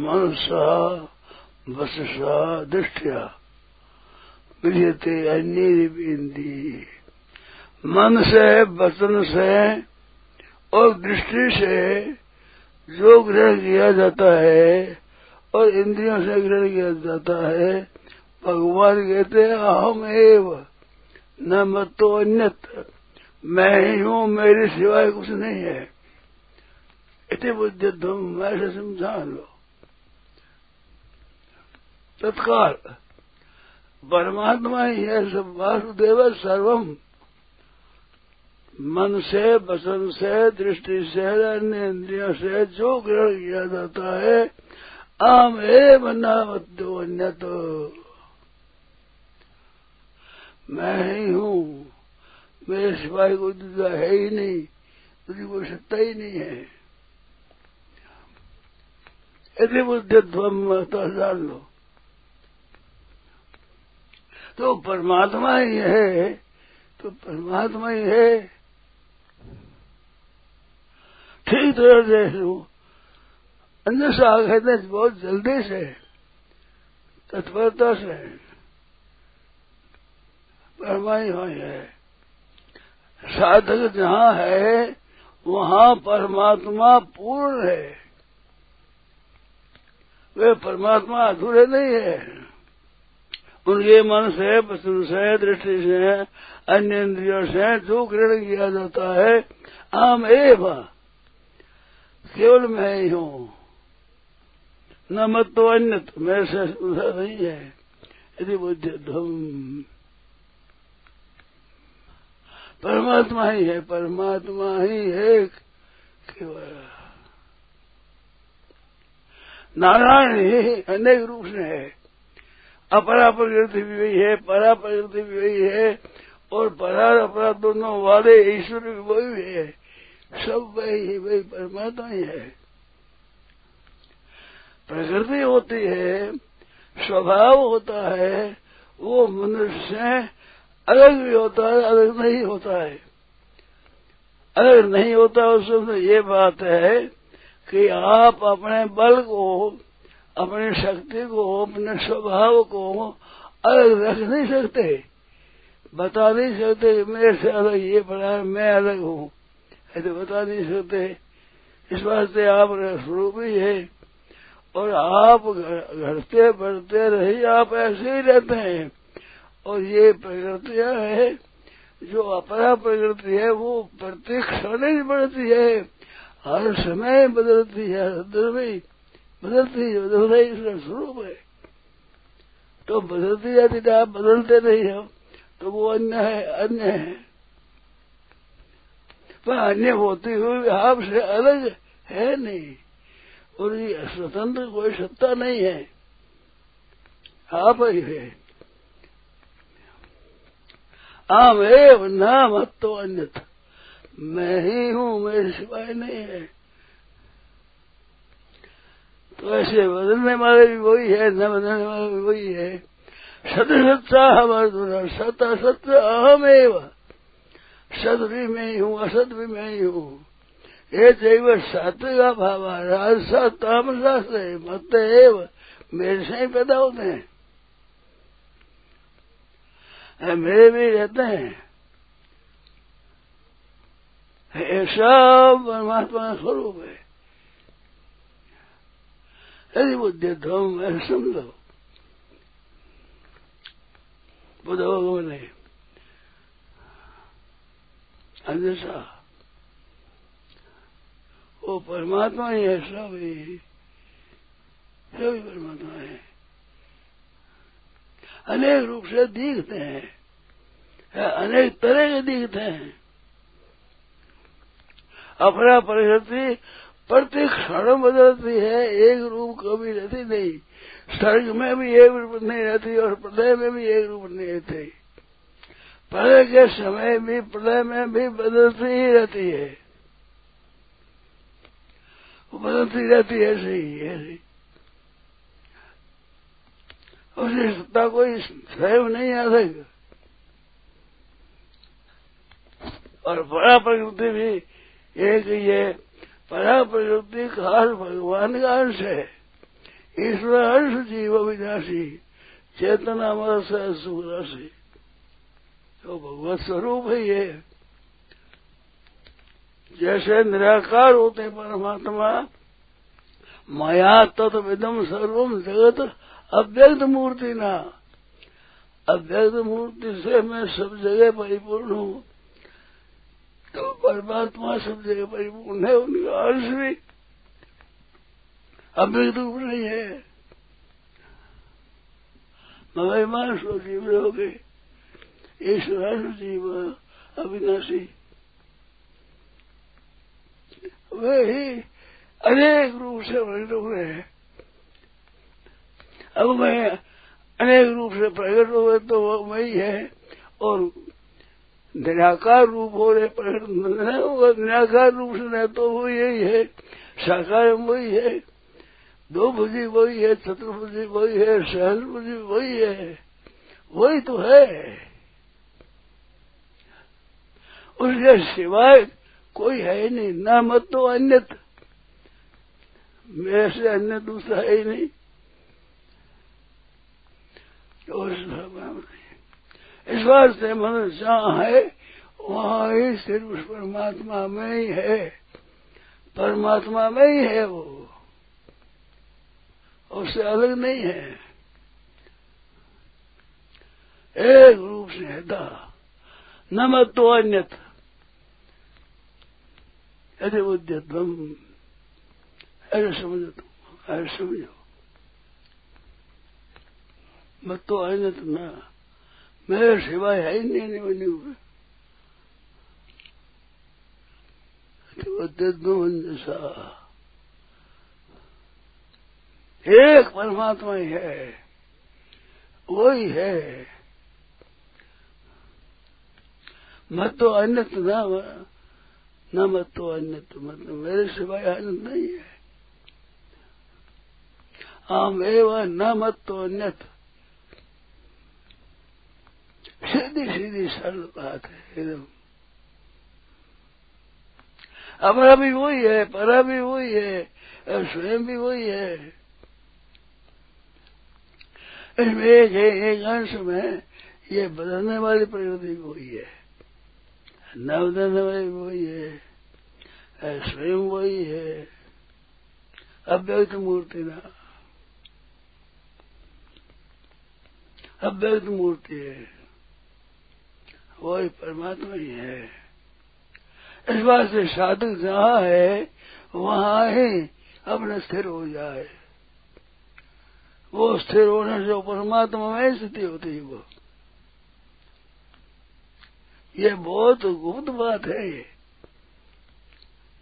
मनसा वचसा दृष्टया विद्यते अन्येन्द्रिय। मन से, वचन से और दृष्टि से जो ग्रहण किया जाता है और इंद्रियों से ग्रहण किया जाता है, भगवान कहते हैं अहम एव न मतो अन्यत्र, मैं ही हूँ, मेरे सिवाय कुछ नहीं है। इति बुद्धि तुम मैं से समझा लो। तत्काल परमात्मा ही है सब, वासुदेव सर्वम्। मन से, वचन से, दृष्टि से, अन्य इंद्रियों से जो ग्रहण किया जाता है, अहम एव न मतो अन्यतो, मैं ही हूँ, मेरे सिवाय कोई दूसरा है ही नहीं, तुझे कोई सत्ता ही नहीं है। यदि बुद्धित्व जान लो तो परमात्मा ही है, तो परमात्मा ही है। ठीक तरह देख लो, अंदर से आ गए बहुत जल्दी से, तत्परता से परमात्मा ही है। साधक जहाँ है वहाँ परमात्मा पूर्ण है, वे परमात्मा अधूरे नहीं है। उनके मन से, वचन से, दृष्टि से, अन्य इंद्रियों से जो ग्रहण किया जाता है, अहम एव, केवल मैं ही हूँ, न मत तो अन्य, मेरे से नहीं है। यदि बुद्धिधम परमात्मा ही है, परमात्मा ही एक केवल, नारायण ही अनेक रूप से है। अपरा प्रकृति भी वही है, परा प्रकृति भी वही है, और परा अपरा दोनों वाले ईश्वर भी वही है। सब वही, वही परमात्मा ही है। प्रकृति होती है, स्वभाव होता है, वो मनुष्य से अलग भी होता है, अलग नहीं होता है। अलग नहीं होता उसमें ये बात है कि आप अपने बल को, अपनी शक्ति को, अपने स्वभाव को अलग रख नहीं सकते, बता नहीं सकते मेरे से अलग ये बना, मैं अलग हूँ, ऐसे बता नहीं सकते। इस वास्ते आप स्वरूपी है, और आप घटते बढ़ते रही, आप ऐसे ही रहते हैं। और ये प्रकृतियां है, जो अपरा प्रकृति है, वो प्रत्येक क्षण बढ़ती है, हर समय बदलती है, हर में बदलती है, बदल रही इसका स्वरूप है। तो बदलती जाती है, आप बदलते नहीं हो तो वो अन्य है, अन्य है। पर अन्य होती हुई आपसे अलग है नहीं, और ये स्वतंत्र कोई सत्ता नहीं है, आप ही है। अहम एव न मत्तो अन्यत्, मैं ही हूँ, मेरे सिवाय नहीं है। तो ऐसे बदलने वाले भी वही है, न बदलने वाले भी वही है। सत सच्चा हमारा, सत असत अहम एव, सत भी मैं ही हूँ, असत भी मैं ही हूँ। ये चैव सात्विका भावा राजसा तामसा से मत एव, मेरे से ही पैदा होते हैं, मेरे में रहते हैं। ऐसा परमात्मा का स्वरूप है। यदि बुद्धि तुम ऐसा समझो, बुद्ध भगवान है अंदसा, वो परमात्मा ही है, सभी परमात्मा है, अनेक रूप से दिखते हैं, अनेक तरह के दिखते हैं। अपरा प्रकृति प्रत्येक क्षण बदलती है, एक रूप कभी रहती नहीं। स्वर्ग में भी एक रूप नहीं रहती, और प्रलय में भी एक रूप नहीं रहती। प्रलय के समय भी, प्रलय में भी बदलती ही रहती है, वो बदलती रहती है, ऐसे ही ऐसे। उसकी सत्ता कोई स्वयं नहीं आ सके, और परा प्रकृति भी एक ही है। परा प्रकृति खास भगवान का अंश है, ईश्वर हर्ष जीव विनाशी चेतना हमारा सहसुराशी। तो भगवत स्वरूप है ये। जैसे निराकार होते परमात्मा माया तत्विदम सर्वम जगत अव्यक्त मूर्ति ना, अव्यक्त मूर्ति से मैं सब जगह परिपूर्ण हूँ। तो परमात्मा सब जगह परिपूर्ण है, उनका अंश भी अव्यक्त रूप नहीं है। मगर मान सो जीव हो गए, ईश्वर जीव अविनाशी, वे ही अनेक रूप से प्रकट हो गए हैं। अब मैं अनेक रूप से प्रकट हुए तो वो वही है, और निराकार रूप हो रहे प्रकट नहीं होगा। निराकार रूप से न तो वो यही है, साकार वही है, दो भुजी वही है, चतुर्भुजी वही है, सहस्रभुजी वही है, वही तो है। उसके सिवाय कोई है ही नहीं। ना मत तो अन्य, मेरे से अन्य दूसरा है ही नहीं। इस बार से मन जहाँ है वहाँ ही सिर्फ उस परमात्मा में ही है, परमात्मा में ही है वो, उससे अलग नहीं है। एक रूप से है था, न मत तो अन्य ऐसे उद्यतम, ऐसे समझो तुम, ऐसे समझो मत तो अन्य ना, मेरे सिवाय है ही नहीं बनी हुए। उद्यतम एक परमात्मा ही है, वही है। मत तो अन्य न मत तो अन्य, मतलब मेरे सिवाय आनंद नहीं है। आम एवं न मत तो अन्य, सीधी सीधी सरल बात है एकदम। हमारा भी वही है, परा भी वही है, स्वयं भी वही है। इसमें एक है, एक अंश में ये बदलने वाली प्रकृति वही है, न बदलने वाली वही है, स्वयं वही है, अव्यक्त मूर्ति ना, अव्यक्त मूर्ति है, वही परमात्मा ही है। इस बात से साधक जहाँ है वहाँ ही अपना स्थिर हो जाए। वो स्थिर होने से परमात्मा में स्थिति होती है। वो ये बहुत गुप्त बात है, ये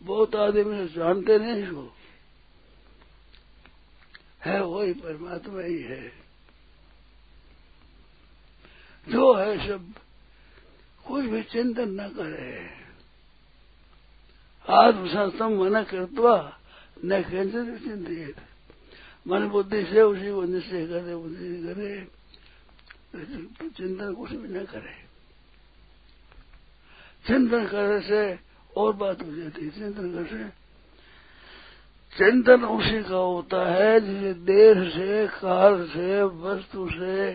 बहुत आदमी जानते नहीं इसको। है वही परमात्मा ही है, जो है सब, कुछ भी चिंतन न करे। आत्मसंस्थम मन कृत्वा न किंचित चिंतित, मन बुद्धि से उसी बुद्धि से करे, बुद्धि से करे, चिंतन कुछ भी न करे। चिंतन करने से और बात हो जाती है। चिंतन करने से चिंतन उसी का होता है जिसे देश से, काल से, वस्तु से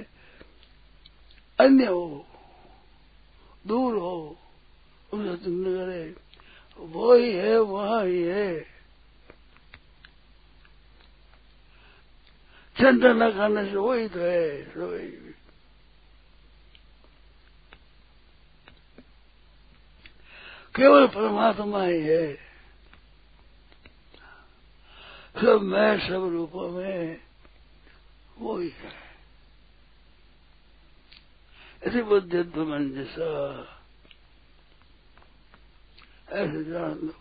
अन्य हो, दूर हो, उसे चिंतन करे। वो ही है, वहाँ ही है। चिंतन न करने से वही तो है। केवल परमात्मा ही है, सब मैं सब रूपों में वही है। ऐसी बुद्धित्व मन जैसा ऐसे जान लो,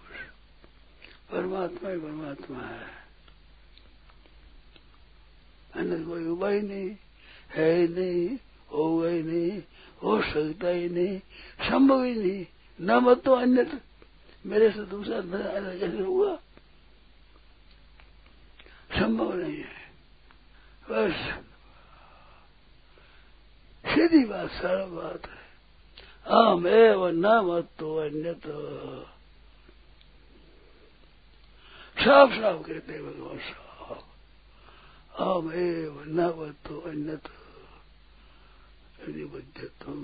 परमात्मा ही परमात्मा है, अन्य कोई उपाय नहीं है, ही नहीं होगा, ही नहीं हो सकता, ही नहीं संभव, ही नहीं। न मत तो अन्य, मेरे से दूसरा न कैसे हुआ, संभव नहीं है। बस सीधी बात, सरल बात है। आम एव न मत तो अन्य, साफ साफ कहते हैं भगवान साहब। त्वामेव नवतो अन्यत निबद्धतम।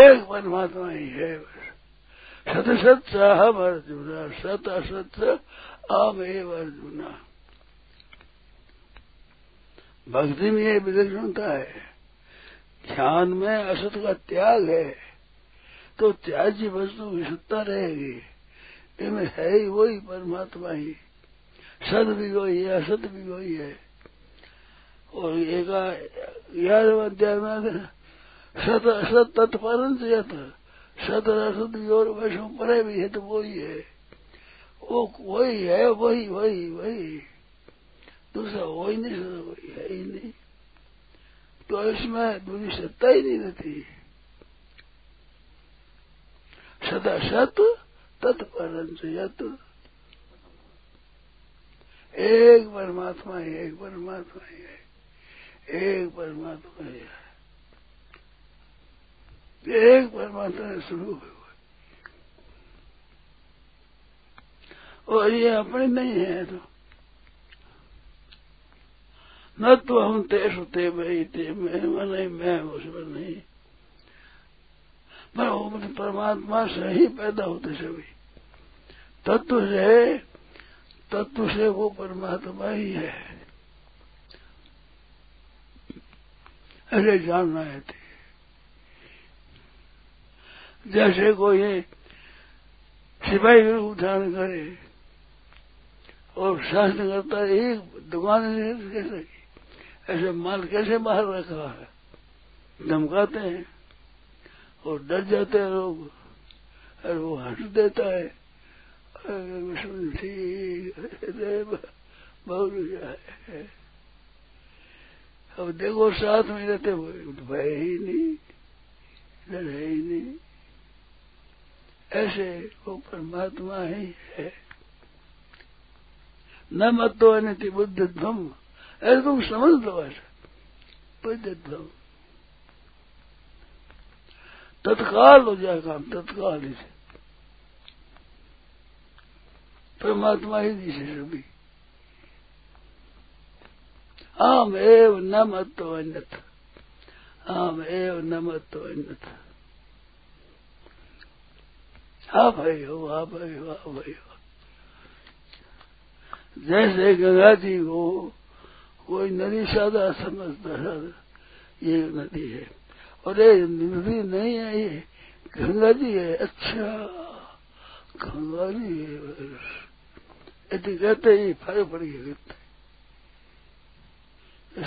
एक परमात्मा ही है। सतसत हम अर्जुना, सत असत अमेव अर्जुना। भक्ति में यह विलक्षणता है, ध्यान में असत का त्याग है तो त्याज्य वस्तु की सत्ता रहेगी। इनमें है ही वही परमात्मा ही, सत भी वही है असत भी वही है। और एक 11वें अध्याय में सत असत तत्परंत यत, सत और असत और वैश्व परे भी है तो वही है, वो वही है, वही वही वही, दूसरा हो ही नहीं सकता, वही है ही नहीं। तो इसमें दूसरी सत्ता ही नहीं रहती। सदा सत तत्परंत यत, एक परमात्मा है, एक परमात्मा है, एक परमात्मा है, एक परमात्मा है शुरू हुए। और ये अपने नहीं है तो न तो हम तेष होते भाई थे, मैं उसमें नहीं, पर वो परमात्मा से ही पैदा होते सभी। तत्व से वो परमात्मा ही है, ऐसे जानना है। जैसे कोई सिपाही भी उदाहरण करे और शासन करता, एक दुकान कैसे ऐसे माल कैसे बाहर रखा है, धमकाते हैं और डर जाते हैं लोग, और वो हंस देता है, है। अब देखो साथ में रहते हुए भय ही नहीं, डर है ही नहीं, ऐसे वो परमात्मा ही है। न मत तो अनिति बुद्धध्वम, ऐसे तुम समझ लो, ऐसा बुद्धध्वम तत्काल हो जाए काम, तत्काल ही से परमात्मा ही जिसे सभी। आम एव न मतो अन्यत, आम एव न मतो अन्यत। आप है हो, आप है हो, आप है हो। जैसे गंगा जी को कोई नदी सादा समझता है, ये नदी है, और ये नदी नहीं है, ये गंगा जी है। अच्छा गंगा जी है, यदि कहते ही फर्क पड़ गया,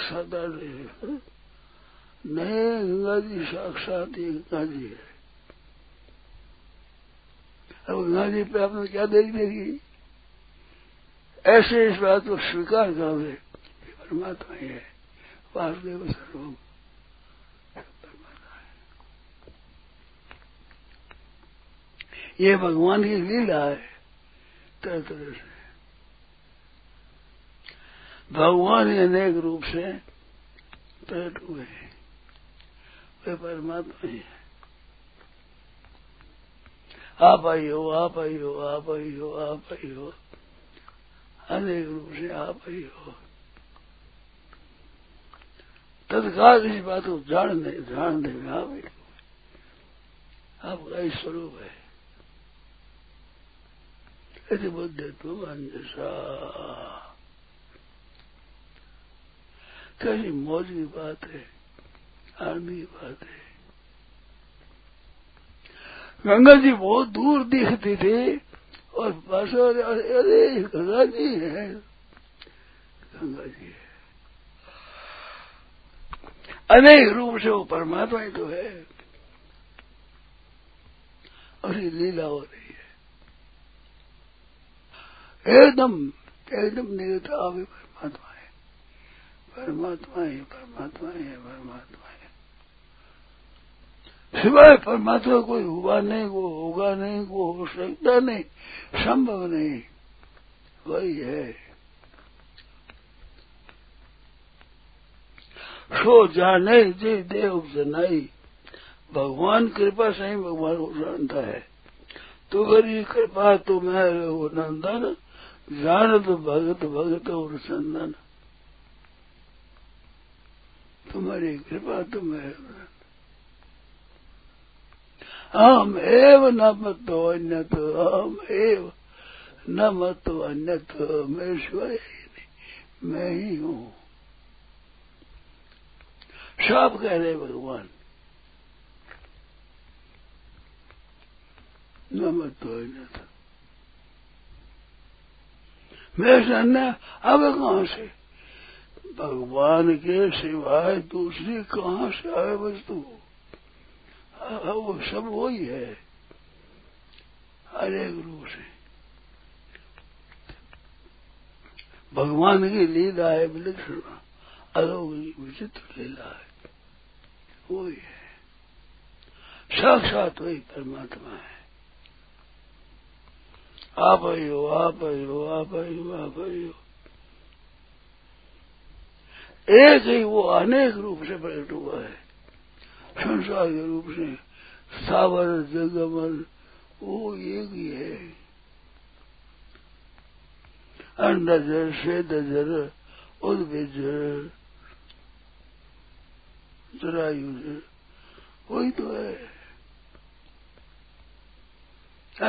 सादा नहीं गंगा जी, साक्षात ये गंगा जी है। अब गंगा जी पे आपने क्या देख देगी, ऐसे इस बात को स्वीकार कर दे, परमात्मा ही है। वासुदेव सर्वम् परमात्मा है। ये भगवान की लीला है तरह तरह से। भगवान ही अनेक रूप से प्रकट हुए हैं, वे परमात्मा ही है। आप आई हो, आप आई हो, आप आई हो, आप आई हो, अनेक रूप से आप आई हो। तत्काल इस बात को जान दे में आपका ही स्वरूप है। यदि बुद्धि तुम अंजसा, कैसी मौज की बात है, आनंद की बात है। गंगा जी बहुत दूर दिखती थी और बस, अरे गंगा जी है, गंगा जी है। अनेक रूप से वो परमात्मा ही तो है, उसकी लीला हो रही है। एकदम एकदम निरता भी परमात्मा है, परमात्मा ही, परमात्मा ही है, परमात्मा है। सिवाय परमात्मा कोई हुआ नहीं, वो होगा नहीं, वो हो सकता नहीं, संभव नहीं, वही है। सो जाने जी देव जनाई, भगवान कृपा से ही भगवान को जानता है। तो अगर ये कृपा तो मैं वो नंदन जाणत भगत भगत और संदन, तुम्हारी कृपा तुम्हें अहम एव न मतो अन्यतो, अहम एव न मतो अन्यतो, मैं शिवाय नहीं, मैं ही हूँ। सब कह रहे भगवान न मतो अन्यतो, मैं शरण्य अब कहाँ से, भगवान के सिवाय दूसरी कहाँ से आए वस्तु, वो सब वही है। हरे गुरु से भगवान की लीला है विलक्षण, अलौकिक विचित्र लीला है, वही है, साक्षात वही परमात्मा है। आप आई हो, आप आई हो, आप आई हो, आप आई हो, एक ही वो अनेक रूप से प्रकट हुआ है, संसार के रूप से सावर जगमल वो एक ही है। अंडजर श्वेदजर उद्भिजर जरायुजर वही तो है,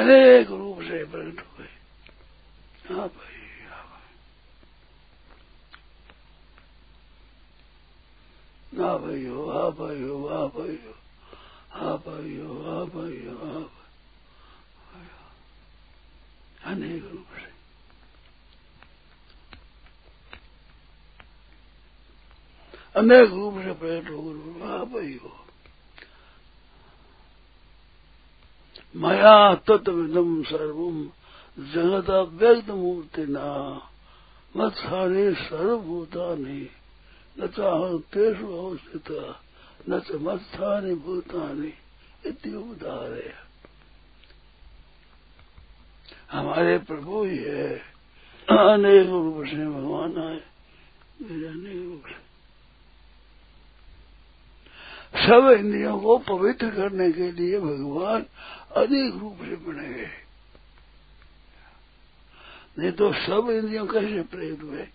अनेक रूप से प्रकट हुए। हाँ भाई, ना भाई हो, आ भाई हो, आ भाई हो, आ भाई हो, आ भाई हो, अनेक रूप से। अनेक रूप से प्रकट हो, आ भाई हो। मया तत्विदम सर्वम जगत व्यक्त मूर्तिना मत्सारे सर्वभूतानि न चाहं तेषु अवस्थिता न च मत्सानि भूतानि इति उदाहरय। हमारे प्रभु ही है, अनेक रूप से भगवान आए, मेरे अनेक रूप से सब इंद्रियों को पवित्र करने के लिए भगवान अनेक रूप से बने गए, नहीं तो सब इंद्रियों कैसे प्रेरित हुए,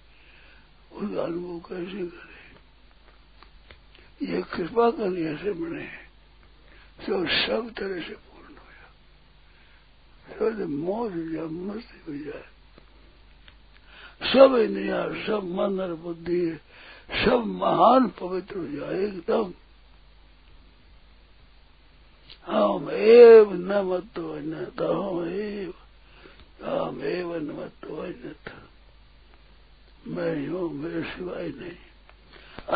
उनका अनुभव कैसे करे। ये कृपा करनी ऐसे बने तो सब तरह से पूर्ण हो जाए, मौज हो जाए, मस्ती हो जाए। सब इंद्रिया, सब मन और बुद्धि, सब महान पवित्र हो जाए एकदम। हम एव न मतो अन्यथा, हम एव न मतो अन्यथा, मैं हूँ, मेरे सिवाय नहीं,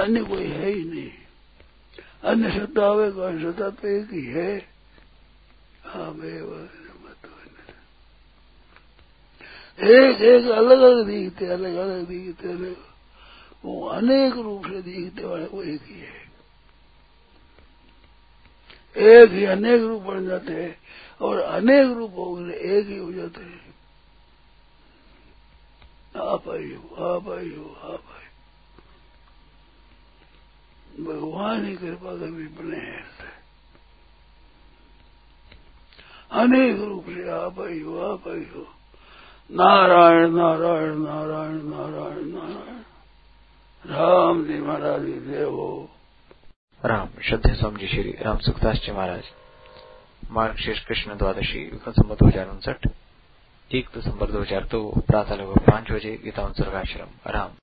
अन्य कोई है ही नहीं। अन्य शब्द आवे का सदा तो एक ही है, हम एव न मतो अन्यथा। एक एक अलग अलग दिखते, अलग अलग दिखते, वो अनेक रूप से दिखते वाले वो एक ही है। एक ही अनेक रूप बन जाते हैं और अनेक रूप हो गए एक ही हो जाते हैं। आप आई हो, आप आई हो, आप आई, भगवान ही कृपा कभी बने हैं अनेक रूप से। आप आई हो, आप आई हो, नारायण नारायण नारायण नारायण नारायण, राम जी महाराज देव हो राम। श्रद्धेय स्वामीजी श्रीरामसुखदासजी महाराज। मार्ग शीर्ष कृष्ण द्वादशी 1959, 1 दिसंबर 2002, प्रातः लगभग 5 बजे, गीतावन सर्गाश्रम, आराम।